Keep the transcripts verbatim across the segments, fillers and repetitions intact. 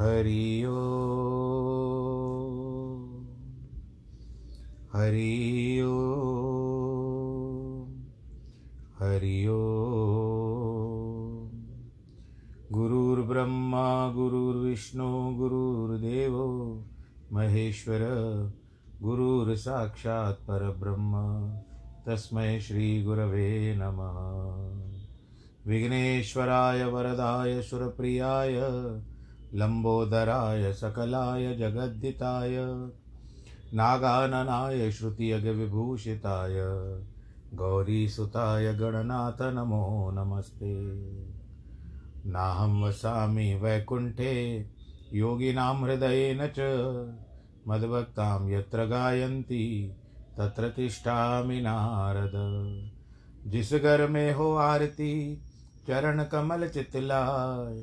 हरि ओम हरि ओम हरि ओम। गुरुर्ब्रह्मा गुरुर्विष्णु गुरुर्देवो महेश्वर गुरुर्साक्षात् परब्रह्म तस्मै श्री गुरवे नमः। विघ्नेश्वराय वरदाय सुरप्रियाय लंबोदराय सकलाय जगद्धिताय नागाननाय श्रुतियगविभूषिताय गौरीसुताय गणनाथ नमो नमस्ते। नाहं वसामि वैकुंठे योगिनां हृदयेन च मद्भक्तां यत्र गायन्ति तत्र तिष्ठामि नारद। जिस घर में हो आरती चरण कमल चितलाय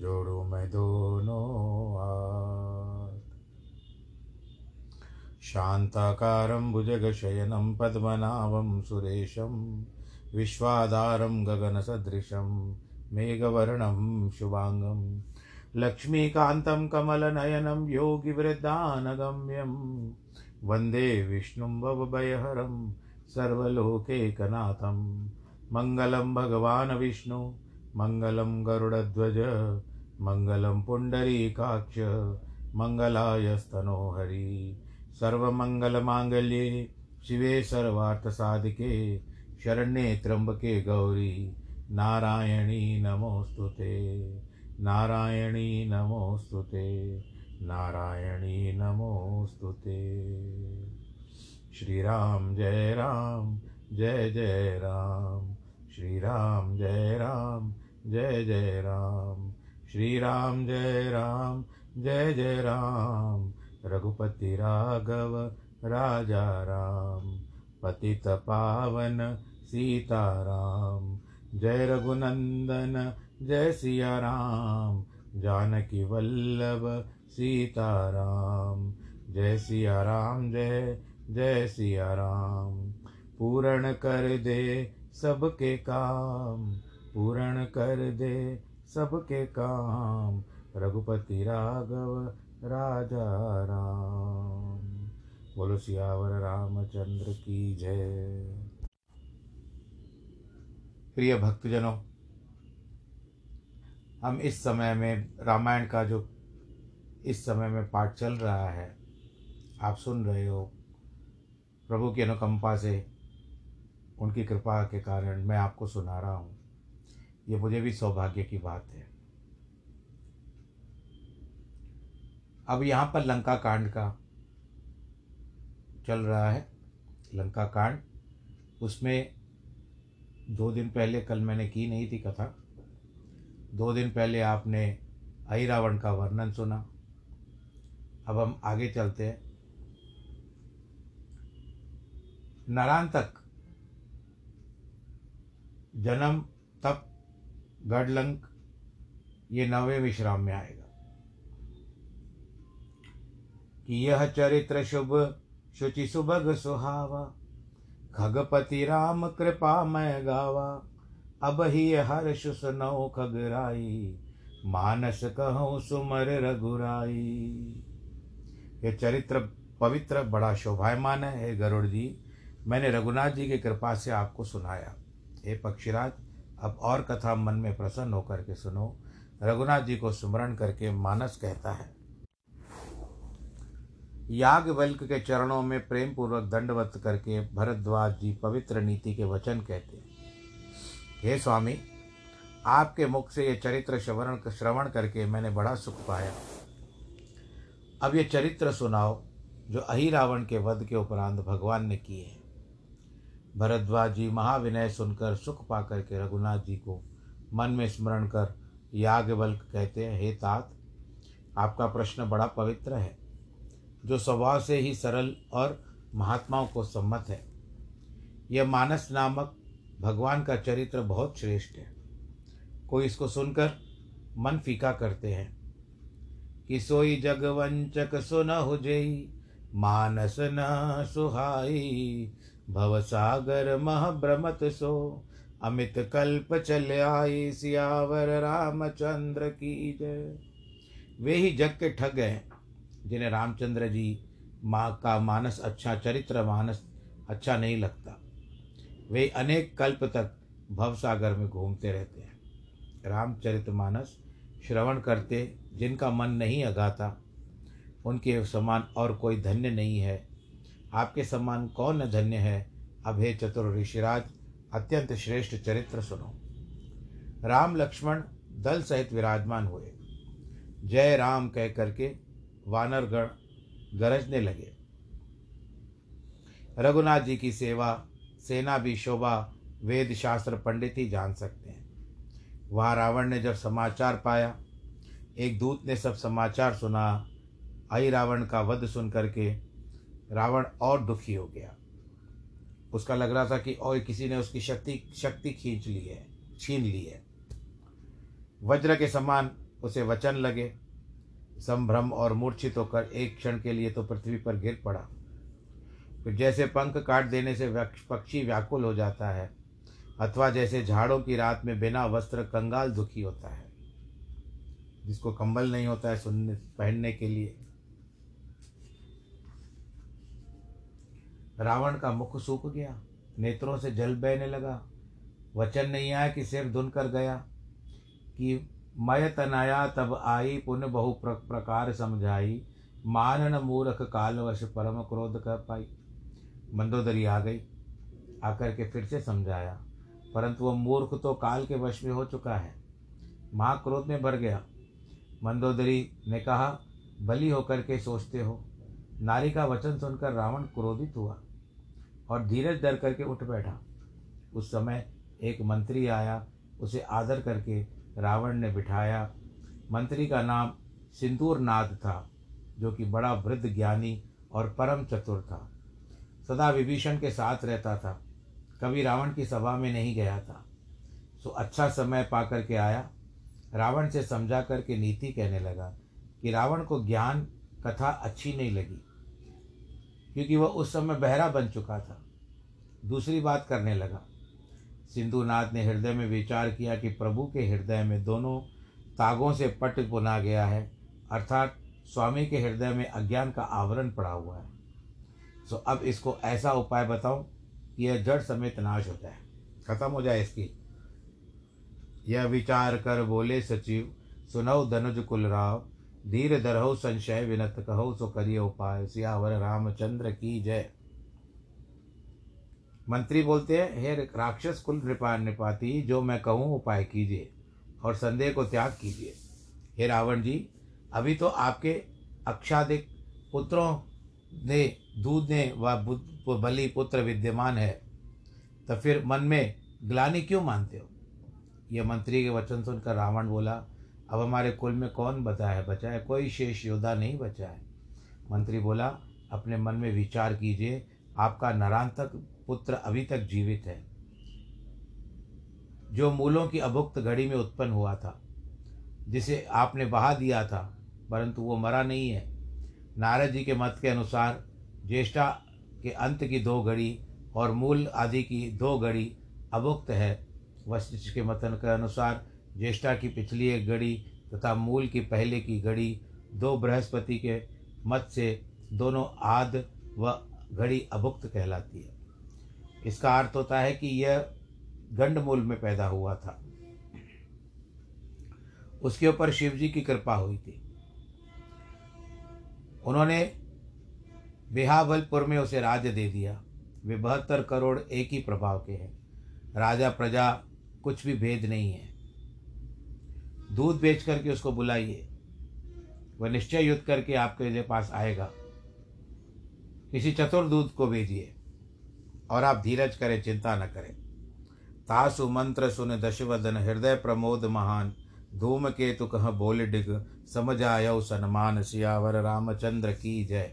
जोड़ू मैं दोनों हाथ। शांताकारं भुजगशयनं पद्मनाभं सुरेशं विश्वाधारं गगनसदृशं मेघवर्णं शुभांगं लक्ष्मीकान्तं कमलनयनं योगिवृद्धानगम्यं वन्दे विष्णुं भवभयहरं सर्वलोकैकनाथं। मंगलं भगवान विष्णु मंगलं गरुड़ध्वज मंगलं पुंडरीकाक्ष मंगलायस्तनोहरि। सर्वमंगलमांगल्ये शिवे सर्वार्थसाधिके शरण्ये त्र्यंबके गौरी नारायणी नमोस्तुते नारायणी नमोस्तुते नारायणी नमोस्तुते। श्री राम जय राम जय जय राम श्री राम जय राम जय जय राम श्री राम जय राम जय जय राम। रघुपति राघव राजा राम पतित पावन सीता राम जय रघुनंदन जय सिया राम जानकी वल्लभ सीता राम जय सिया राम जय जय सिया राम। पूर्ण कर दे सबके काम पूर्ण कर दे सबके काम रघुपति राघव राजा राम। बोलो सियावर रामचंद्र की जय। प्रिय भक्तजनों, हम इस समय में रामायण का जो इस समय में पाठ चल रहा है आप सुन रहे हो। प्रभु की अनुकंपा से उनकी कृपा के कारण मैं आपको सुना रहा हूँ, ये मुझे भी सौभाग्य की बात है। अब यहाँ पर लंका कांड का चल रहा है। लंका कांड, उसमें दो दिन पहले, कल मैंने की नहीं थी कथा, दो दिन पहले आपने अहिरावण का वर्णन सुना। अब हम आगे चलते हैं। नरांतक जन्म तप गडलंक ये नवे विश्राम में आएगा कि यह चरित्र शुभ शुचि सुभग सुहावा खगपति राम कृपा मैं गावा। अब ही हर्ष सुनौ खगराई मानस कहूँ सुमर रघुराई। यह चरित्र पवित्र बड़ा शोभायमान है गरुड़ जी। मैंने रघुनाथ जी की कृपा से आपको सुनाया। हे पक्षीराज, अब और कथा मन में प्रसन्न होकर के सुनो। रघुनाथ जी को स्मरण करके मानस कहता है, याज्ञवल्क्य के चरणों में प्रेम पूर्वक दंडवत करके भरद्वाज जी पवित्र नीति के वचन कहते हैं। हे स्वामी, आपके मुख से ये चरित्र श्रवण श्रवण करके मैंने बड़ा सुख पाया। अब ये चरित्र सुनाओ जो अहिरावण के वध के उपरांत भगवान ने किए हैं। भरद्वाज जी महाविनय सुनकर सुख पा करके रघुनाथ जी को मन में स्मरण कर याज्ञवल्क्य कहते हैं, हे तात, आपका प्रश्न बड़ा पवित्र है, जो स्वभाव से ही सरल और महात्माओं को सम्मत है। यह मानस नामक भगवान का चरित्र बहुत श्रेष्ठ है। कोई इसको सुनकर मन फीका करते हैं कि सोई जगवंचक सुनहु जेई, मानस न सुहाई, भवसागर मह भ्रमत सो, अमित कल्प चल आई, सियावर रामचंद्र की जय। वे ही जग के ठग हैं जिन्हें रामचंद्र जी माँ का मानस अच्छा चरित्र मानस अच्छा नहीं लगता। वे अनेक कल्प तक भवसागर में घूमते रहते हैं। रामचरितमानस श्रवण करते जिनका मन नहीं अगाता, उनके समान और कोई धन्य नहीं है। आपके समान कौन धन्य है? अब हे चतुर ऋषिराज, अत्यंत श्रेष्ठ चरित्र सुनो। राम लक्ष्मण दल सहित विराजमान हुए। जय राम कह करके वानरगण गरजने लगे। रघुनाथ जी की सेवा सेना भी शोभा वेद शास्त्र पंडित ही जान सकते हैं। वहाँ रावण ने जब समाचार पाया, एक दूत ने सब समाचार सुना। आई रावण का वध सुन करके रावण और दुखी हो गया। उसका लग रहा था कि और किसी ने उसकी शक्ति शक्ति खींच ली है, छीन ली है। वज्र के समान उसे वचन लगे। संभ्रम और मूर्छित होकर एक क्षण के लिए तो पृथ्वी पर गिर पड़ा। फिर जैसे पंख काट देने से पक्षी व्याकुल हो जाता है, अथवा जैसे झाड़ों की रात में बिना वस्त्र कंगाल दुखी होता है, जिसको कंबल नहीं होता है सुनने पहनने के लिए। रावण का मुख सूख गया, नेत्रों से जल बहने लगा। वचन नहीं आया कि सिर धुन कर गया। कि मय तनाया तब आई, पुनः बहु प्रकार समझाई, मानन मूर्ख कालवश परम क्रोध कर पाई। मंदोदरी आ गई, आकर के फिर से समझाया, परंतु वह मूर्ख तो काल के वश में हो चुका है, महाक्रोध में भर गया। मंदोदरी ने कहा, बली होकर के सोचते हो। नारी का वचन सुनकर रावण क्रोधित हुआ और धीरज धर करके उठ बैठा। उस समय एक मंत्री आया, उसे आदर करके रावण ने बिठाया। मंत्री का नाम सिंदूरनाद था, जो कि बड़ा वृद्ध ज्ञानी और परम चतुर था। सदा विभीषण के साथ रहता था, कभी रावण की सभा में नहीं गया था। सो अच्छा समय पा कर के आया। रावण से समझा करके नीति कहने लगा कि रावण को ज्ञान कथा अच्छी नहीं लगी, क्योंकि वह उस समय बहरा बन चुका था। दूसरी बात करने लगा। सिंधुनाथ ने हृदय में विचार किया कि प्रभु के हृदय में दोनों तागों से पट बुना गया है, अर्थात स्वामी के हृदय में अज्ञान का आवरण पड़ा हुआ है। सो अब इसको ऐसा उपाय बताऊं कि यह जड़ समेत नाश हो जाए, खत्म हो जाए इसकी। यह विचार कर बोले सचिव, सुनौ धनुज कुलराव, धीर धरहु संशय विनत कहु, सो करिय उपाय, सियावर रामचंद्र की जय। मंत्री बोलते हैं, हे राक्षस कुल नृपा नृपाति, जो मैं कहूँ उपाय कीजिए और संदेह को त्याग कीजिए। हे रावण जी, अभी तो आपके अक्षाधिक पुत्रों ने दूध ने व बलि पुत्र विद्यमान है, तो फिर मन में ग्लानि क्यों मानते हो? यह मंत्री के वचन सुनकर रावण बोला, अब हमारे कुल में कौन बचा है बचा है कोई शेष योद्धा नहीं बचा है। मंत्री बोला, अपने मन में विचार कीजिए, आपका नरांतक पुत्र अभी तक जीवित है, जो मूलों की अभुक्त घड़ी में उत्पन्न हुआ था, जिसे आपने बहा दिया था, परंतु वो मरा नहीं है। नारद जी के मत के अनुसार ज्येष्ठा के अंत की दो घड़ी और मूल आदि की दो घड़ी अभुक्त है। वशिष्ठ के मतन के अनुसार ज्येष्ठा की पिछली एक घड़ी तथा मूल की पहले की घड़ी दो, बृहस्पति के मत से दोनों आद व घड़ी अभुक्त कहलाती है। इसका अर्थ होता है कि यह गंडमूल में पैदा हुआ था, उसके ऊपर शिव जी की कृपा हुई थी। उन्होंने बेहावलपुर में उसे राज्य दे दिया। वे बहत्तर करोड़ एक ही प्रभाव के हैं। राजा प्रजा कुछ भी भेद नहीं है। दूध बेच करके उसको बुलाइए, वह निश्चय युद्ध करके आपके पास आएगा। किसी चतुर दूध को भेजिए और आप धीरज करें, चिंता न करें। तासु मंत्र सुन दशवदन, हृदय प्रमोद महान, धूम केतु कह बोल डिग समझ आयो सनमान सियावर रामचंद्र की जय।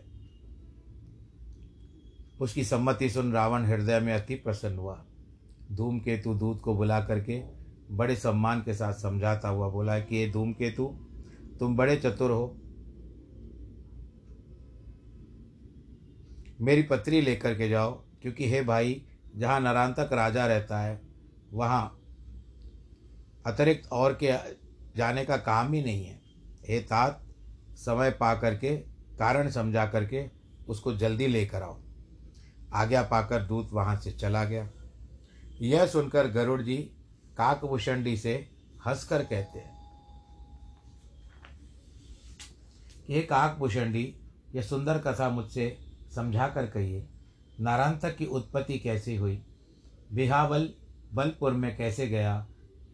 उसकी सम्मति सुन रावण हृदय में अति प्रसन्न हुआ। धूमकेतु दूत को बुला करके बड़े सम्मान के साथ समझाता हुआ बोला कि ये धूमकेतु तुम बड़े चतुर हो, मेरी पत्री लेकर के जाओ, क्योंकि हे भाई जहाँ नरांतक राजा रहता है वहाँ अतिरिक्त और के जाने का काम ही नहीं है। हे तात समय पा करके कारण समझा करके उसको जल्दी लेकर आओ। आज्ञा पाकर दूत वहाँ से चला गया। यह सुनकर गरुड़ जी काकभूषणी से हंसकर कहते हैं कि हे काकभूषणी यह सुंदर कथा मुझसे समझा कर कहिए, नारांतक की उत्पत्ति कैसे हुई, बिहावल बलपुर में कैसे गया,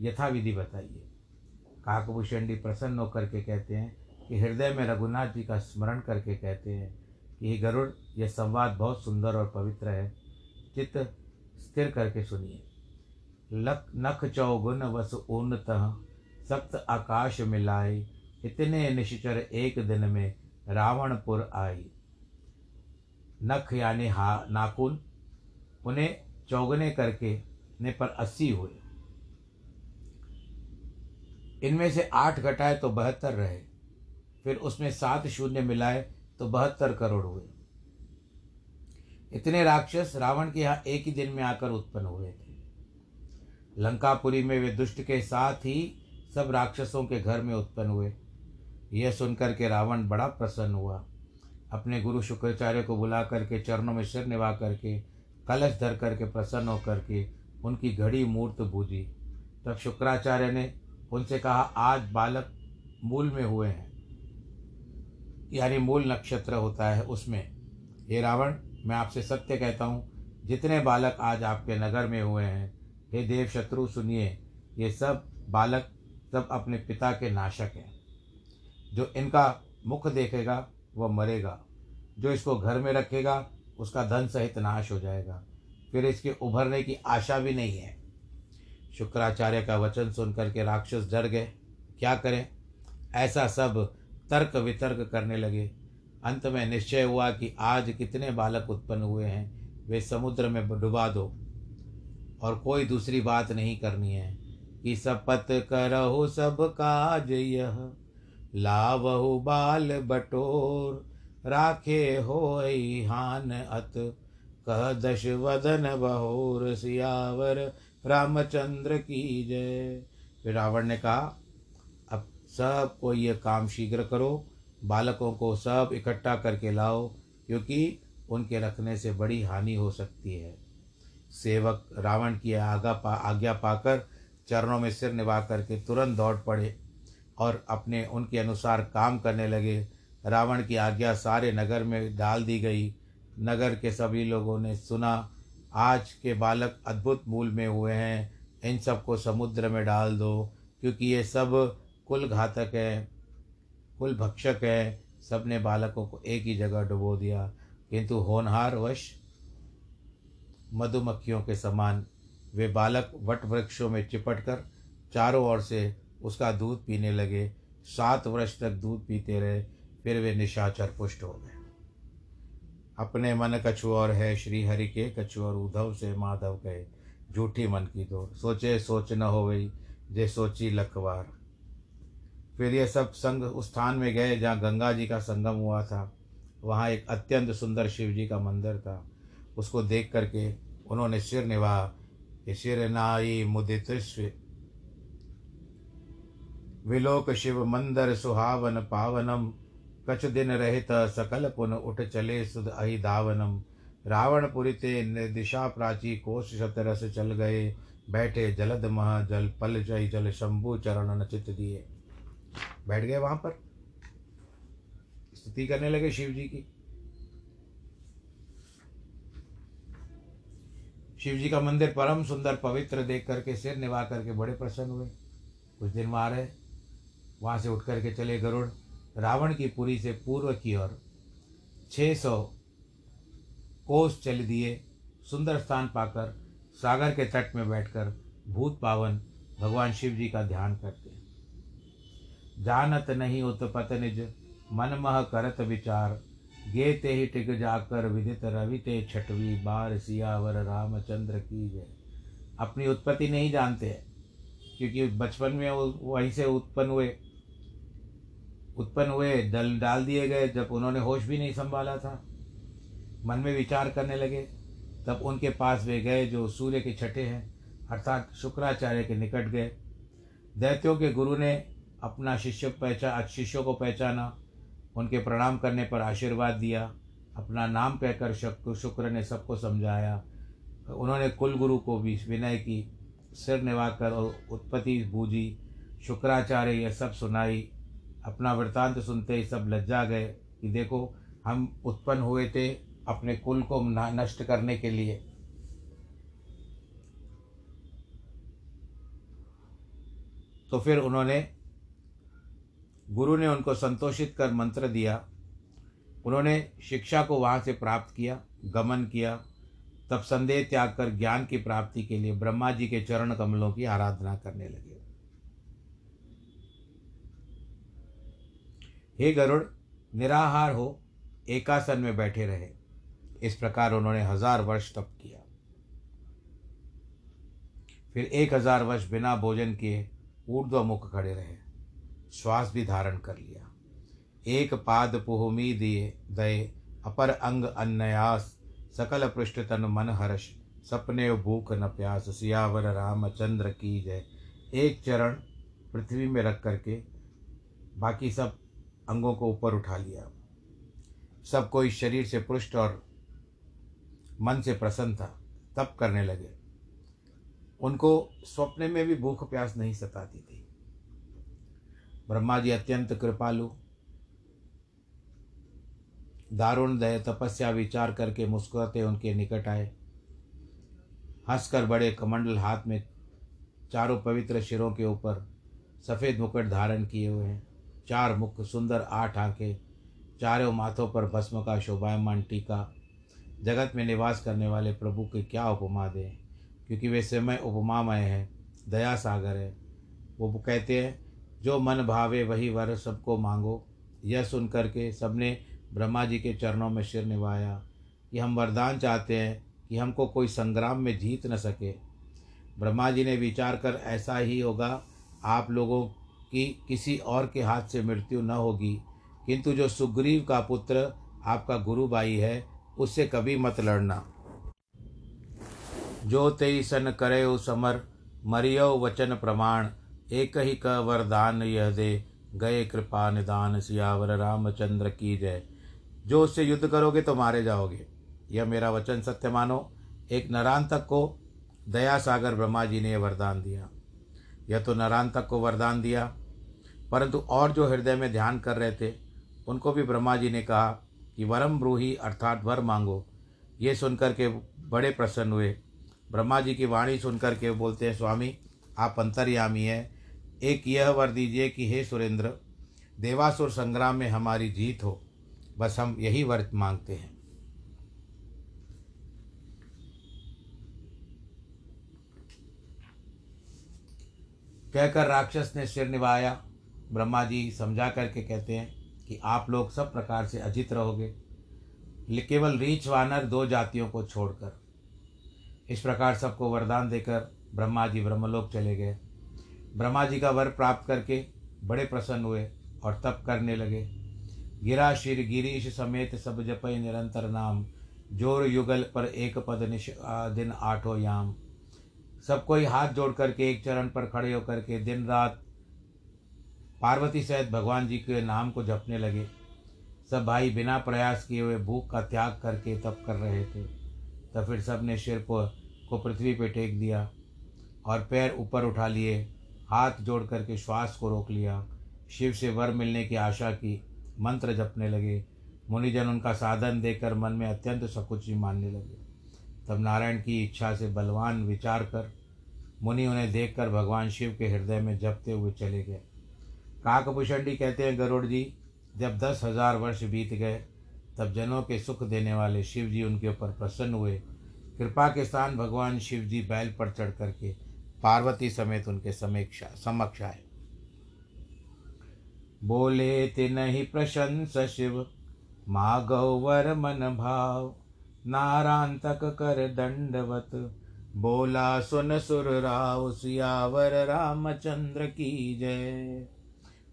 यथा विधि बताइए। काकभूषणी प्रसन्न होकर के कहते हैं कि हृदय में रघुनाथ जी का स्मरण करके कहते हैं कि गरुड़ यह संवाद बहुत सुंदर और पवित्र है, चित्त स्थिर करके सुनिए। लख नख चौगुन वस ऊन तह सप्त आकाश मिलाए, इतने निश्चर एक दिन में रावणपुर आई। नख यानि हा नाखून, उन्हें चौगुने करके ने पर अस्सी हुए, इनमें से आठ घटाए तो बहत्तर रहे, फिर उसमें सात शून्य मिलाए तो बहत्तर करोड़ हुए। इतने राक्षस रावण के यहाँ एक ही दिन में आकर उत्पन्न हुए थे। लंकापुरी में वे दुष्ट के साथ ही सब राक्षसों के घर में उत्पन्न हुए। यह सुनकर के रावण बड़ा प्रसन्न हुआ। अपने गुरु शुक्राचार्य को बुला करके चरणों में सिर निभा करके कलश धर करके प्रसन्न होकर के उनकी घड़ी मूर्त बूजी। तब शुक्राचार्य ने उनसे कहा, आज बालक मूल में हुए हैं, यानी मूल नक्षत्र होता है उसमें। हे रावण मैं आपसे सत्य कहता हूँ, जितने बालक आज आपके नगर में हुए हैं, हे देव शत्रु सुनिए, ये सब बालक सब अपने पिता के नाशक हैं। जो इनका मुख देखेगा वह मरेगा, जो इसको घर में रखेगा उसका धन सहित नाश हो जाएगा, फिर इसके उभरने की आशा भी नहीं है। शुक्राचार्य का वचन सुनकर के राक्षस डर गए, क्या करें, ऐसा सब तर्क वितर्क करने लगे। अंत में निश्चय हुआ कि आज कितने बालक उत्पन्न हुए हैं वे समुद्र में डुबा दो, और कोई दूसरी बात नहीं करनी है। कि सपत करहु सब काज यह, लावहु बाल बटोर, राखे होई हान अत, कह दश वदन बहोर, सियावर रामचंद्र की जय। फिर रावण ने कहा, अब सबको ये काम शीघ्र करो, बालकों को सब इकट्ठा करके लाओ, क्योंकि उनके रखने से बड़ी हानि हो सकती है। सेवक रावण की आज्ञा पा आज्ञा पाकर चरणों में सिर निभा करके तुरंत दौड़ पड़े और अपने उनके अनुसार काम करने लगे। रावण की आज्ञा सारे नगर में डाल दी गई। नगर के सभी लोगों ने सुना, आज के बालक अद्भुत मूल में हुए हैं, इन सबको समुद्र में डाल दो, क्योंकि ये सब कुल घातक हैं, कुल भक्षक हैं। सब ने बालकों को एक ही जगह डुबो दिया, किंतु होनहार वश मधुमक्खियों के समान वे बालक वट वृक्षों में चिपट कर चारों ओर से उसका दूध पीने लगे। सात वर्ष तक दूध पीते रहे, फिर वे निशाचर पुष्ट हो गए। अपने मन कछु और है, श्री हरि के कछु और उद्धव से माधव गए। झूठी मन की दो, सोचे सोच न हो गई, जे सोची लखवार। फिर ये सब संग उस स्थान में गए जहाँ गंगा जी का संगम हुआ था। वहाँ एक अत्यंत सुंदर शिव जी का मंदिर था। उसको देख करके उन्होंने सिर निभा कि सिर नाई मुदित विलोक शिव मंदर सुहावन पावनम, कछ दिन रहित सकल पुन उठ चले सुद अहि दावनम। रावणपुरी ते निर्दिशा प्राची कोष शतरस चल गए, बैठे जलद महा जल पल जय जल शंभु चरण नचित दिए। बैठ गए वहाँ पर, स्तुति करने लगे शिव जी की। शिव जी का मंदिर परम सुंदर पवित्र देख करके सिर निभा करके बड़े प्रसन्न हुए। कुछ दिन वहाँ रहे, वहाँ से उठ करके चले गरुड़ रावण की पुरी से पूर्व की ओर छः सौ कोस चल दिए। सुंदर स्थान पाकर सागर के तट में बैठकर भूत पावन भगवान शिव जी का ध्यान करते हैं। जानत नहीं उत्पत निज मन मह करत विचार। गे ते ही टिक जाकर विदित रवि ते छठवी बार सियावर रामचंद्र की जय। अपनी उत्पत्ति नहीं जानते हैं क्योंकि बचपन में वो वहीं से उत्पन्न हुए उत्पन्न हुए दल डाल दिए गए। जब उन्होंने होश भी नहीं संभाला था, मन में विचार करने लगे, तब उनके पास वे गए जो सूर्य के छठे हैं, अर्थात शुक्राचार्य के निकट गए। दैत्यों के गुरु ने अपना शिष्य पहचान शिष्यों को पहचाना, उनके प्रणाम करने पर आशीर्वाद दिया। अपना नाम कहकर शुक्र ने सबको समझाया। उन्होंने कुल गुरु को भी विनय की सिर निभाकर और उत्पत्ति बूझी। शुक्राचार्य यह सब सुनाई। अपना वृत्तांत सुनते ही सब लज्जा गए कि देखो, हम उत्पन्न हुए थे अपने कुल को नष्ट करने के लिए। तो फिर उन्होंने गुरु ने उनको संतोषित कर मंत्र दिया। उन्होंने शिक्षा को वहाँ से प्राप्त किया, गमन किया। तब संदेह त्याग कर ज्ञान की प्राप्ति के लिए ब्रह्मा जी के चरण कमलों की आराधना करने लगे। हे गरुड़, निराहार हो, एकासन में बैठे रहे। इस प्रकार उन्होंने हजार वर्ष तप किया। फिर एक हजार वर्ष बिना भोजन किए ऊर्ध्वमुख खड़े रहे, श्वास भी धारण कर लिया। एक पाद पुहमी दिए दये, अपर अंग अन्नयास, सकल पृष्ठ तन मन हर्ष, सपने भूख न प्यास। सियावर रामचंद्र की जय। एक चरण पृथ्वी में रख करके बाकी सब अंगों को ऊपर उठा लिया। सब कोई शरीर से पुष्ट और मन से प्रसन्न था, तप करने लगे। उनको स्वप्न में भी भूख प्यास नहीं सताती थी। ब्रह्मा जी अत्यंत कृपालु, दारुण दया तपस्या विचार करके मुस्कुराते उनके निकट आए। हंसकर बड़े कमंडल हाथ में, चारों पवित्र शिरों के ऊपर सफ़ेद मुकुट धारण किए हुए हैं, चार मुख, सुंदर आठ आँखें, चारों माथों पर भस्म का शोभायमान टीका। जगत में निवास करने वाले प्रभु के क्या उपमा दें, क्योंकि वे स्वयं उपमामय हैं, दया सागर है। वो कहते हैं, जो मन भावे वही वर सबको मांगो। यह सुन करके सबने ब्रह्मा जी के चरणों में सिर निभाया कि हम वरदान चाहते हैं कि हमको कोई संग्राम में जीत न सके। ब्रह्मा जी ने विचार कर, ऐसा ही होगा, आप लोगों की किसी और के हाथ से मृत्यु न होगी, किंतु जो सुग्रीव का पुत्र आपका गुरु भाई है, उससे कभी मत लड़ना। जो तेई सन करेउ समर, मरियो वचन प्रमाण, एक ही का वरदान यह दे, गए कृपा निदान। सियावर रामचंद्र की जय। जो उससे युद्ध करोगे तो मारे जाओगे, यह मेरा वचन सत्य मानो। एक नरांतक को दया सागर ब्रह्मा जी ने वरदान दिया। यह तो नरांतक को वरदान दिया, परंतु और जो हृदय में ध्यान कर रहे थे उनको भी ब्रह्मा जी ने कहा कि वरम ब्रूही, अर्थात वर मांगो। ये सुनकर के बड़े प्रसन्न हुए। ब्रह्मा जी की वाणी सुनकर के बोलते हैं, स्वामी आप अंतर्यामी हैं, एक यह वर दीजिए कि हे सुरेंद्र, देवासुर संग्राम में हमारी जीत हो, बस हम यही वर मांगते हैं। कहकर राक्षस ने सिर निभाया। ब्रह्मा जी समझा करके कहते हैं कि आप लोग सब प्रकार से अजित रहोगे, केवल रीछ वानर दो जातियों को छोड़कर। इस प्रकार सबको वरदान देकर ब्रह्मा जी ब्रह्मलोक चले गए। ब्रह्मा जी का वर प्राप्त करके बड़े प्रसन्न हुए और तप करने लगे। गिरा शिर गिरीश समेत सब जपय निरंतर नाम, जोर युगल पर एक पद निश दिन आठो याम। सब कोई हाथ जोड़ करके एक चरण पर खड़े होकर के दिन रात पार्वती सहित भगवान जी के नाम को जपने लगे। सब भाई बिना प्रयास किए हुए भूख का त्याग करके तप कर रहे थे। तब फिर सब ने सिर को पृथ्वी पर टेक दिया और पैर ऊपर उठा लिए, हाथ जोड़ करके श्वास को रोक लिया। शिव से वर मिलने की आशा की, मंत्र जपने लगे। मुनिजन उनका साधन देकर मन में अत्यंत सकुचि मानने लगे। तब नारायण की इच्छा से बलवान विचार कर मुनि उन्हें देखकर भगवान शिव के हृदय में जपते हुए चले गए। काकभूषणी कहते हैं, गरुड़ जी, जब दस हजार वर्ष बीत गए तब जनों के सुख देने वाले शिव जी उनके ऊपर प्रसन्न हुए। कृपा के स्थान भगवान शिव जी बैल पर चढ़ करके पार्वती समेत उनके समीक्षा समक्ष आए। बोले तिनहि प्रशंस शिव, मागौ वर मन भाव। नारांतक कर दंडवत, बोला सुन सुर राव। सियावर रामचंद्र की जय।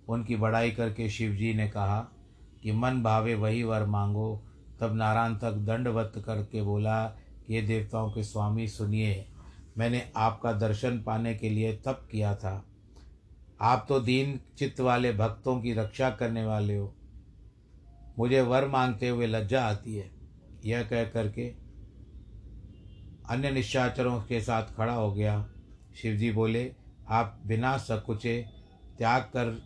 उनकी बड़ाई करके शिवजी ने कहा कि मन भावे वही वर मांगो। तब नारांतक दंडवत करके बोला कि ये देवताओं के स्वामी सुनिए, मैंने आपका दर्शन पाने के लिए तप किया था। आप तो दीन चित्त वाले भक्तों की रक्षा करने वाले हो, मुझे वर मांगते हुए लज्जा आती है। यह कह करके अन्य निशाचरों के साथ खड़ा हो गया। शिवजी बोले, आप बिना सकुचे त्याग कर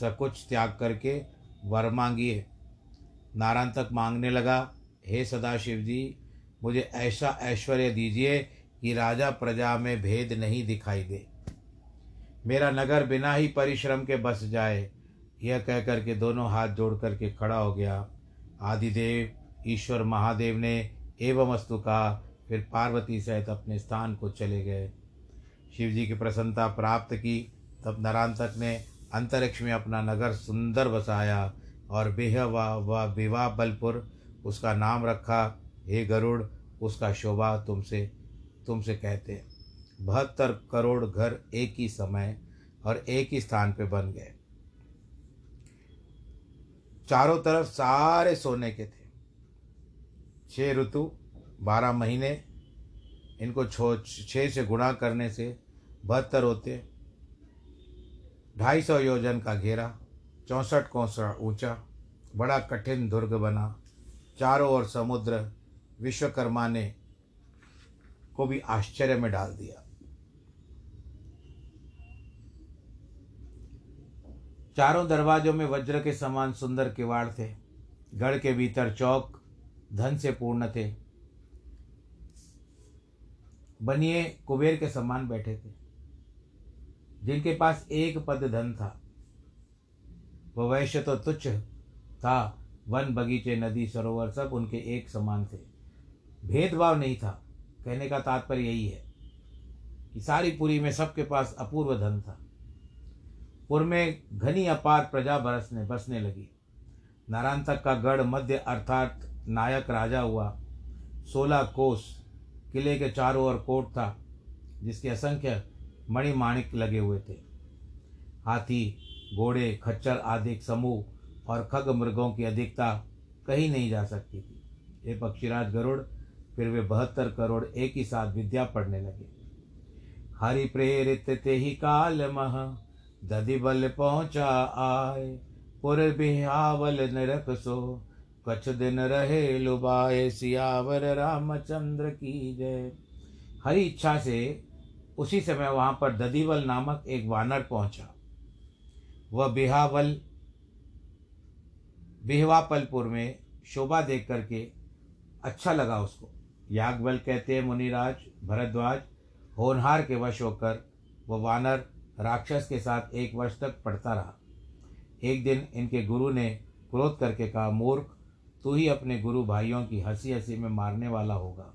सकुच त्याग करके वर मांगिए। नारांतक मांगने लगा, हे सदाशिव जी, मुझे ऐसा ऐश्वर्य दीजिए कि राजा प्रजा में भेद नहीं दिखाई दे, मेरा नगर बिना ही परिश्रम के बस जाए। यह कह करके दोनों हाथ जोड़ करके खड़ा हो गया। आदिदेव ईश्वर महादेव ने एवमस्तु कहा, फिर पार्वती सहित अपने स्थान को चले गए। शिवजी की प्रसन्नता प्राप्त की। तब नारांतक ने अंतरिक्ष में अपना नगर सुंदर बसाया और बेहवा व विवाह बलपुर उसका नाम रखा। हे गरुड़, उसका शोभा तुमसे तुमसे कहते हैं। बहत्तर करोड़ घर एक ही समय और एक ही स्थान पे बन गए। चारों तरफ सारे सोने के थे। छः ऋतु बारह महीने, इनको छो छः से गुणा करने से बहत्तर होते। ढाई सौ योजन का घेरा, चौंसठ कोसा ऊंचा, बड़ा कठिन दुर्ग बना। चारों ओर समुद्र। विश्वकर्मा ने को भी आश्चर्य में डाल दिया। चारों दरवाजों में वज्र के समान सुंदर किवाड़ थे। गढ़ के भीतर चौक धन से पूर्ण थे। बनिए कुबेर के समान बैठे थे, जिनके पास एक पद धन था। वह वैश्य तो तुच्छ था। वन बगीचे नदी सरोवर सब उनके एक समान थे, भेदभाव नहीं था। कहने का तात्पर्य यही है कि सारी पुरी में सबके पास अपूर्व धन था। पुर में घनी अपार प्रजा बरसने बसने लगी। नारांतक का गढ़ मध्य अर्थात नायक राजा हुआ। सोलह कोस किले के चारों ओर कोट था, जिसके असंख्य मणिमाणिक लगे हुए थे। हाथी, घोड़े, खच्चर आदि समूह और खग मृगों की अधिकता कहीं नहीं जा सकती थी। ये पक्षीराज गरुड़, फिर वे बहत्तर करोड़ एक ही साथ विद्या पढ़ने लगे। हरि प्रेरित ते ही काल मह, दधिबल पहुँचा आए। पुर बिहावल नरक सो, कछ दिन रहे लुबाए। सियावर रामचंद्र की जय। हरी इच्छा से उसी समय वहाँ पर दधिबल नामक एक वानर पहुँचा। वह बिहावल बिहवापलपुर में शोभा देख करके अच्छा लगा उसको। याज्ञवल कहते हैं मुनिराज भरद्वाज, होनहार के वश होकर वह वानर राक्षस के साथ एक वर्ष तक पढ़ता रहा। एक दिन इनके गुरु ने क्रोध करके कहा, मूर्ख, तू ही अपने गुरु भाइयों की हंसी हंसी में मारने वाला होगा।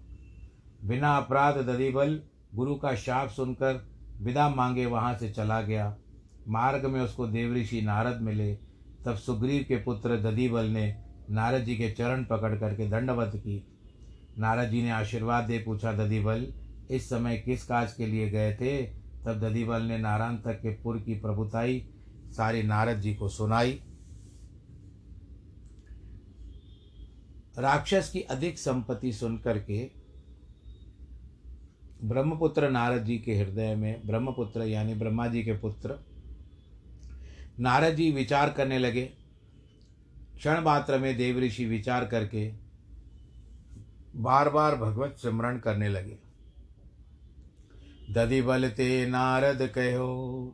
बिना अपराध दधिबल गुरु का शाप सुनकर विदा मांगे वहाँ से चला गया। मार्ग में उसको देवऋषि नारद मिले। तब सुग्रीव के पुत्र दधिबल ने नारद जी के चरण पकड़ करके दंडवत की। नारद जी ने आशीर्वाद दे पूछा, दधिबल इस समय किस काज के लिए गए थे? तब दधिबल ने नारांतक के पुर की प्रभुताई सारी नारद जी को सुनाई। राक्षस की अधिक संपत्ति सुनकर के ब्रह्मपुत्र नारद जी के हृदय में, ब्रह्मपुत्र यानी ब्रह्मा जी के पुत्र नारद जी विचार करने लगे। क्षण मात्र में देवऋषि विचार करके बार बार भगवत स्मरण करने लगे। दधिबल ते नारद कहो,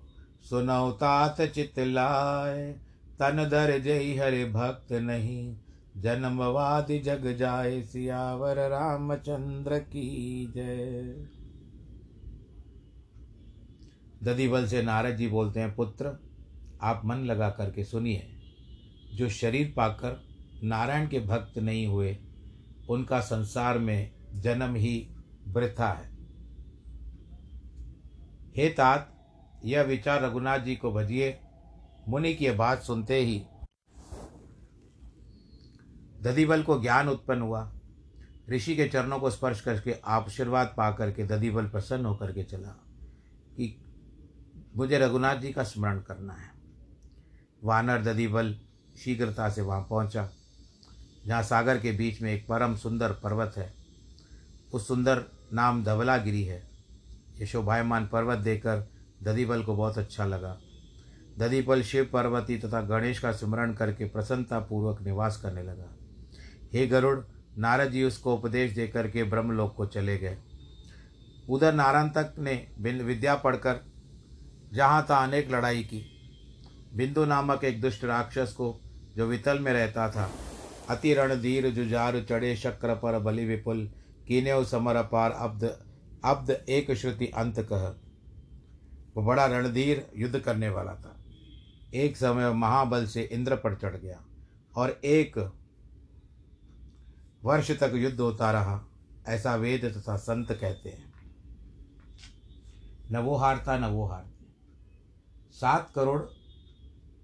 सुनौ तात चित लाए। तन धर जय हरि भक्त नहीं, जन्मवादि जग जाए। सियावर रामचंद्र की जय। दधिबल से नारद जी बोलते हैं, पुत्र आप मन लगा करके सुनिए। जो शरीर पाकर नारायण के भक्त नहीं हुए, उनका संसार में जन्म ही वृथा है। हे तात, यह विचार रघुनाथ जी को भजिए। मुनि की यह बात सुनते ही दधिबल को ज्ञान उत्पन्न हुआ। ऋषि के चरणों को स्पर्श करके आशीर्वाद पा करके दधिबल प्रसन्न होकर के चला कि मुझे रघुनाथ जी का स्मरण करना है। वानर दधिबल शीघ्रता से वहाँ पहुँचा जहाँ सागर के बीच में एक परम सुंदर पर्वत है, उस सुंदर नाम धवलागिरी है। ये शोभायमान पर्वत देखकर दधिबल को बहुत अच्छा लगा। दधिबल शिव पार्वती तथा गणेश का स्मरण करके प्रसन्नतापूर्वक निवास करने लगा। हे गरुड़, नारद जी उसको उपदेश दे करके ब्रह्मलोक को चले गए। उधर नारायणतक ने बिन विद्या पढ़कर जहाँ तहाँ अनेक लड़ाई की। बिंदु नामक एक दुष्ट राक्षस को जो वितल में रहता था, अति रणधीर जुझारु चढ़े शक्र पर बलि विपुल, कीन्यो समर अपार अब्द अब्द एक श्रुति अंत कह। वो बड़ा रणधीर युद्ध करने वाला था। एक समय महाबल से इंद्र पर चढ़ गया और एक वर्ष तक युद्ध होता रहा, ऐसा वेद तथा संत कहते हैं। न वो हारता न वो हारती। सात करोड़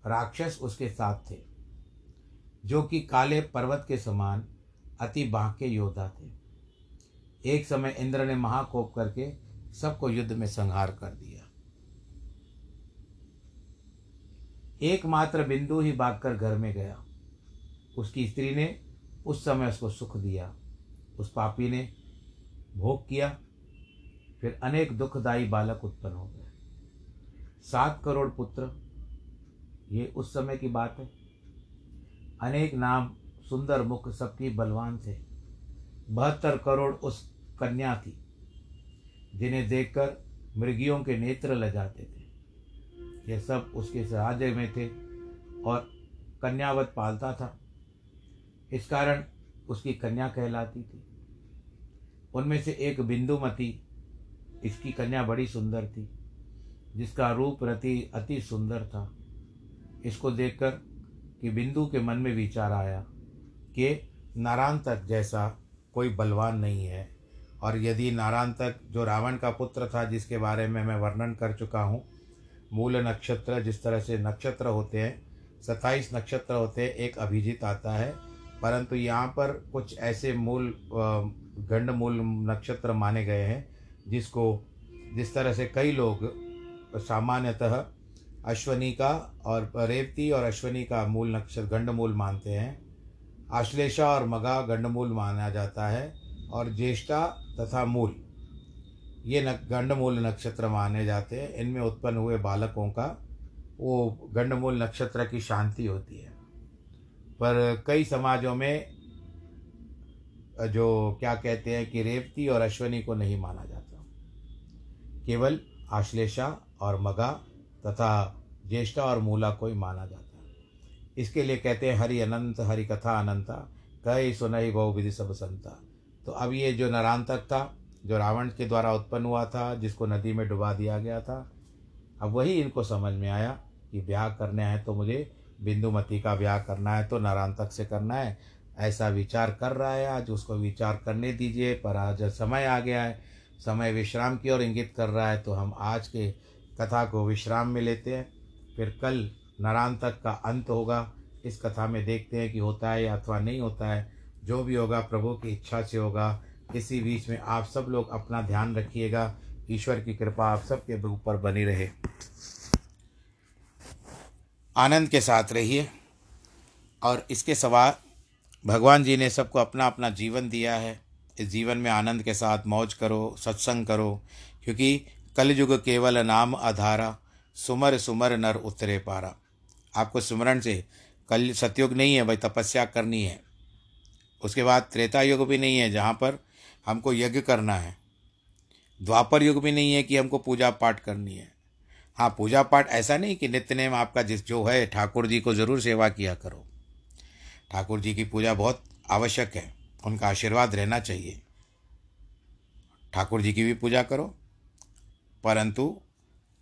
राक्षस उसके साथ थे जो कि काले पर्वत के समान अति बाँके योद्धा थे। एक समय इंद्र ने महाकोप करके सबको युद्ध में संहार कर दिया। एकमात्र बिंदु ही भागकर घर में गया। उसकी स्त्री ने उस समय उसको सुख दिया। उस पापी ने भोग किया, फिर अनेक दुखदायी बालक उत्पन्न हो गए। सात करोड़ पुत्र, ये उस समय की बात है। अनेक नाम, सुंदर मुख, सबकी बलवान थे। बहत्तर करोड़ उस कन्या थी जिन्हें देखकर मृगियों के नेत्र लजाते थे। ये सब उसके राज्य में थे और कन्यावत पालता था, इस कारण उसकी कन्या कहलाती थी। उनमें से एक बिंदुमती, इसकी कन्या बड़ी सुंदर थी, जिसका रूप रति अति सुंदर था। इसको देखकर कि बिंदु के मन में विचार आया कि नारायणतक जैसा कोई बलवान नहीं है, और यदि नारायणतक जो रावण का पुत्र था, जिसके बारे में मैं वर्णन कर चुका हूँ, मूल नक्षत्र, जिस तरह से नक्षत्र होते हैं, सत्ताईस नक्षत्र होते हैं, एक अभिजीत आता है, परंतु यहाँ पर कुछ ऐसे मूल गंड मूल नक्षत्र माने गए हैं जिसको जिस तरह से कई लोग सामान्यतः अश्वनी का और रेवती और अश्वनी का मूल नक्षत्र गंडमूल मानते हैं। आश्लेषा और मगा गंडमूल माना जाता है और ज्येष्ठा तथा मूल, ये गंडमूल नक्षत्र माने जाते हैं। इनमें उत्पन्न हुए बालकों का वो गंडमूल नक्षत्र की शांति होती है। पर कई समाजों में जो क्या कहते हैं कि रेवती और अश्वनी को नहीं माना जाता, केवल आश्लेषा और मगा तथा ज्येष्ठा और मूला को ही माना जाता है। इसके लिए कहते हैं हरि अनंत हरि कथा अनंता, कहे सुनई गौ विधि सब संता। तो अब ये जो नारायणतक था, जो रावण के द्वारा उत्पन्न हुआ था, जिसको नदी में डुबा दिया गया था, अब वही इनको समझ में आया कि ब्याह करने हैं तो मुझे बिंदुमती का ब्याह करना है तो नारायणतक से करना है। ऐसा विचार कर रहा है, आज उसको विचार करने दीजिए, पर आज समय आ गया है, समय विश्राम की ओर इंगित कर रहा है, तो हम आज के कथा को विश्राम में लेते हैं। फिर कल नारायणतक का अंत होगा। इस कथा में देखते हैं कि होता है या अथवा नहीं होता है। जो भी होगा प्रभु की इच्छा से होगा। इसी बीच में आप सब लोग अपना ध्यान रखिएगा। ईश्वर की कृपा आप सब के ऊपर बनी रहे। आनंद के साथ रहिए। और इसके सिवा भगवान जी ने सबको अपना अपना जीवन दिया है। इस जीवन में आनंद के साथ मौज करो, सत्संग करो, क्योंकि कलयुग केवल नाम आधारा, सुमर सुमर नर उतरे पारा। आपको सुमरन से कल सतयुग नहीं है भाई, तपस्या करनी है। उसके बाद त्रेता युग भी नहीं है जहाँ पर हमको यज्ञ करना है। द्वापर युग भी नहीं है कि हमको पूजा पाठ करनी है। हाँ, पूजा पाठ ऐसा नहीं कि नित्य नेम आपका जिस जो है, ठाकुर जी को ज़रूर सेवा किया करो। ठाकुर जी की पूजा बहुत आवश्यक है, उनका आशीर्वाद रहना चाहिए। ठाकुर जी की भी पूजा करो, परंतु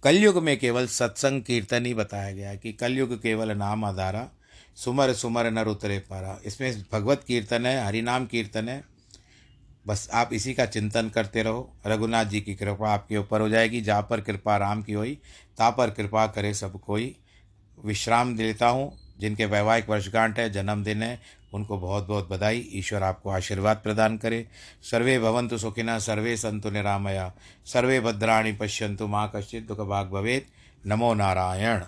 कलयुग में केवल सत्संग कीर्तन ही बताया गया है कि कलयुग केवल नाम आधारा, सुमर सुमर नर उतरे पारा। इसमें भगवत कीर्तन है, हरिनाम कीर्तन है। बस आप इसी का चिंतन करते रहो। रघुनाथ जी की कृपा आपके ऊपर हो जाएगी। जा पर कृपा राम की होई, ता पर कृपा करे सब कोई। विश्राम देता हूँ। जिनके वैवाहिक वर्षगांठ है, जन्मदिन है, उनको बहुत बहुत बधाई। ईश्वर आपको आशीर्वाद प्रदान करे। सर्वे भवन्तु सुखिनः, सर्वे सन्तु निरामया, सर्वे भद्राणि पश्यन्तु मा कश्चित् दुःखभाग् भवेत्। नमो नारायण।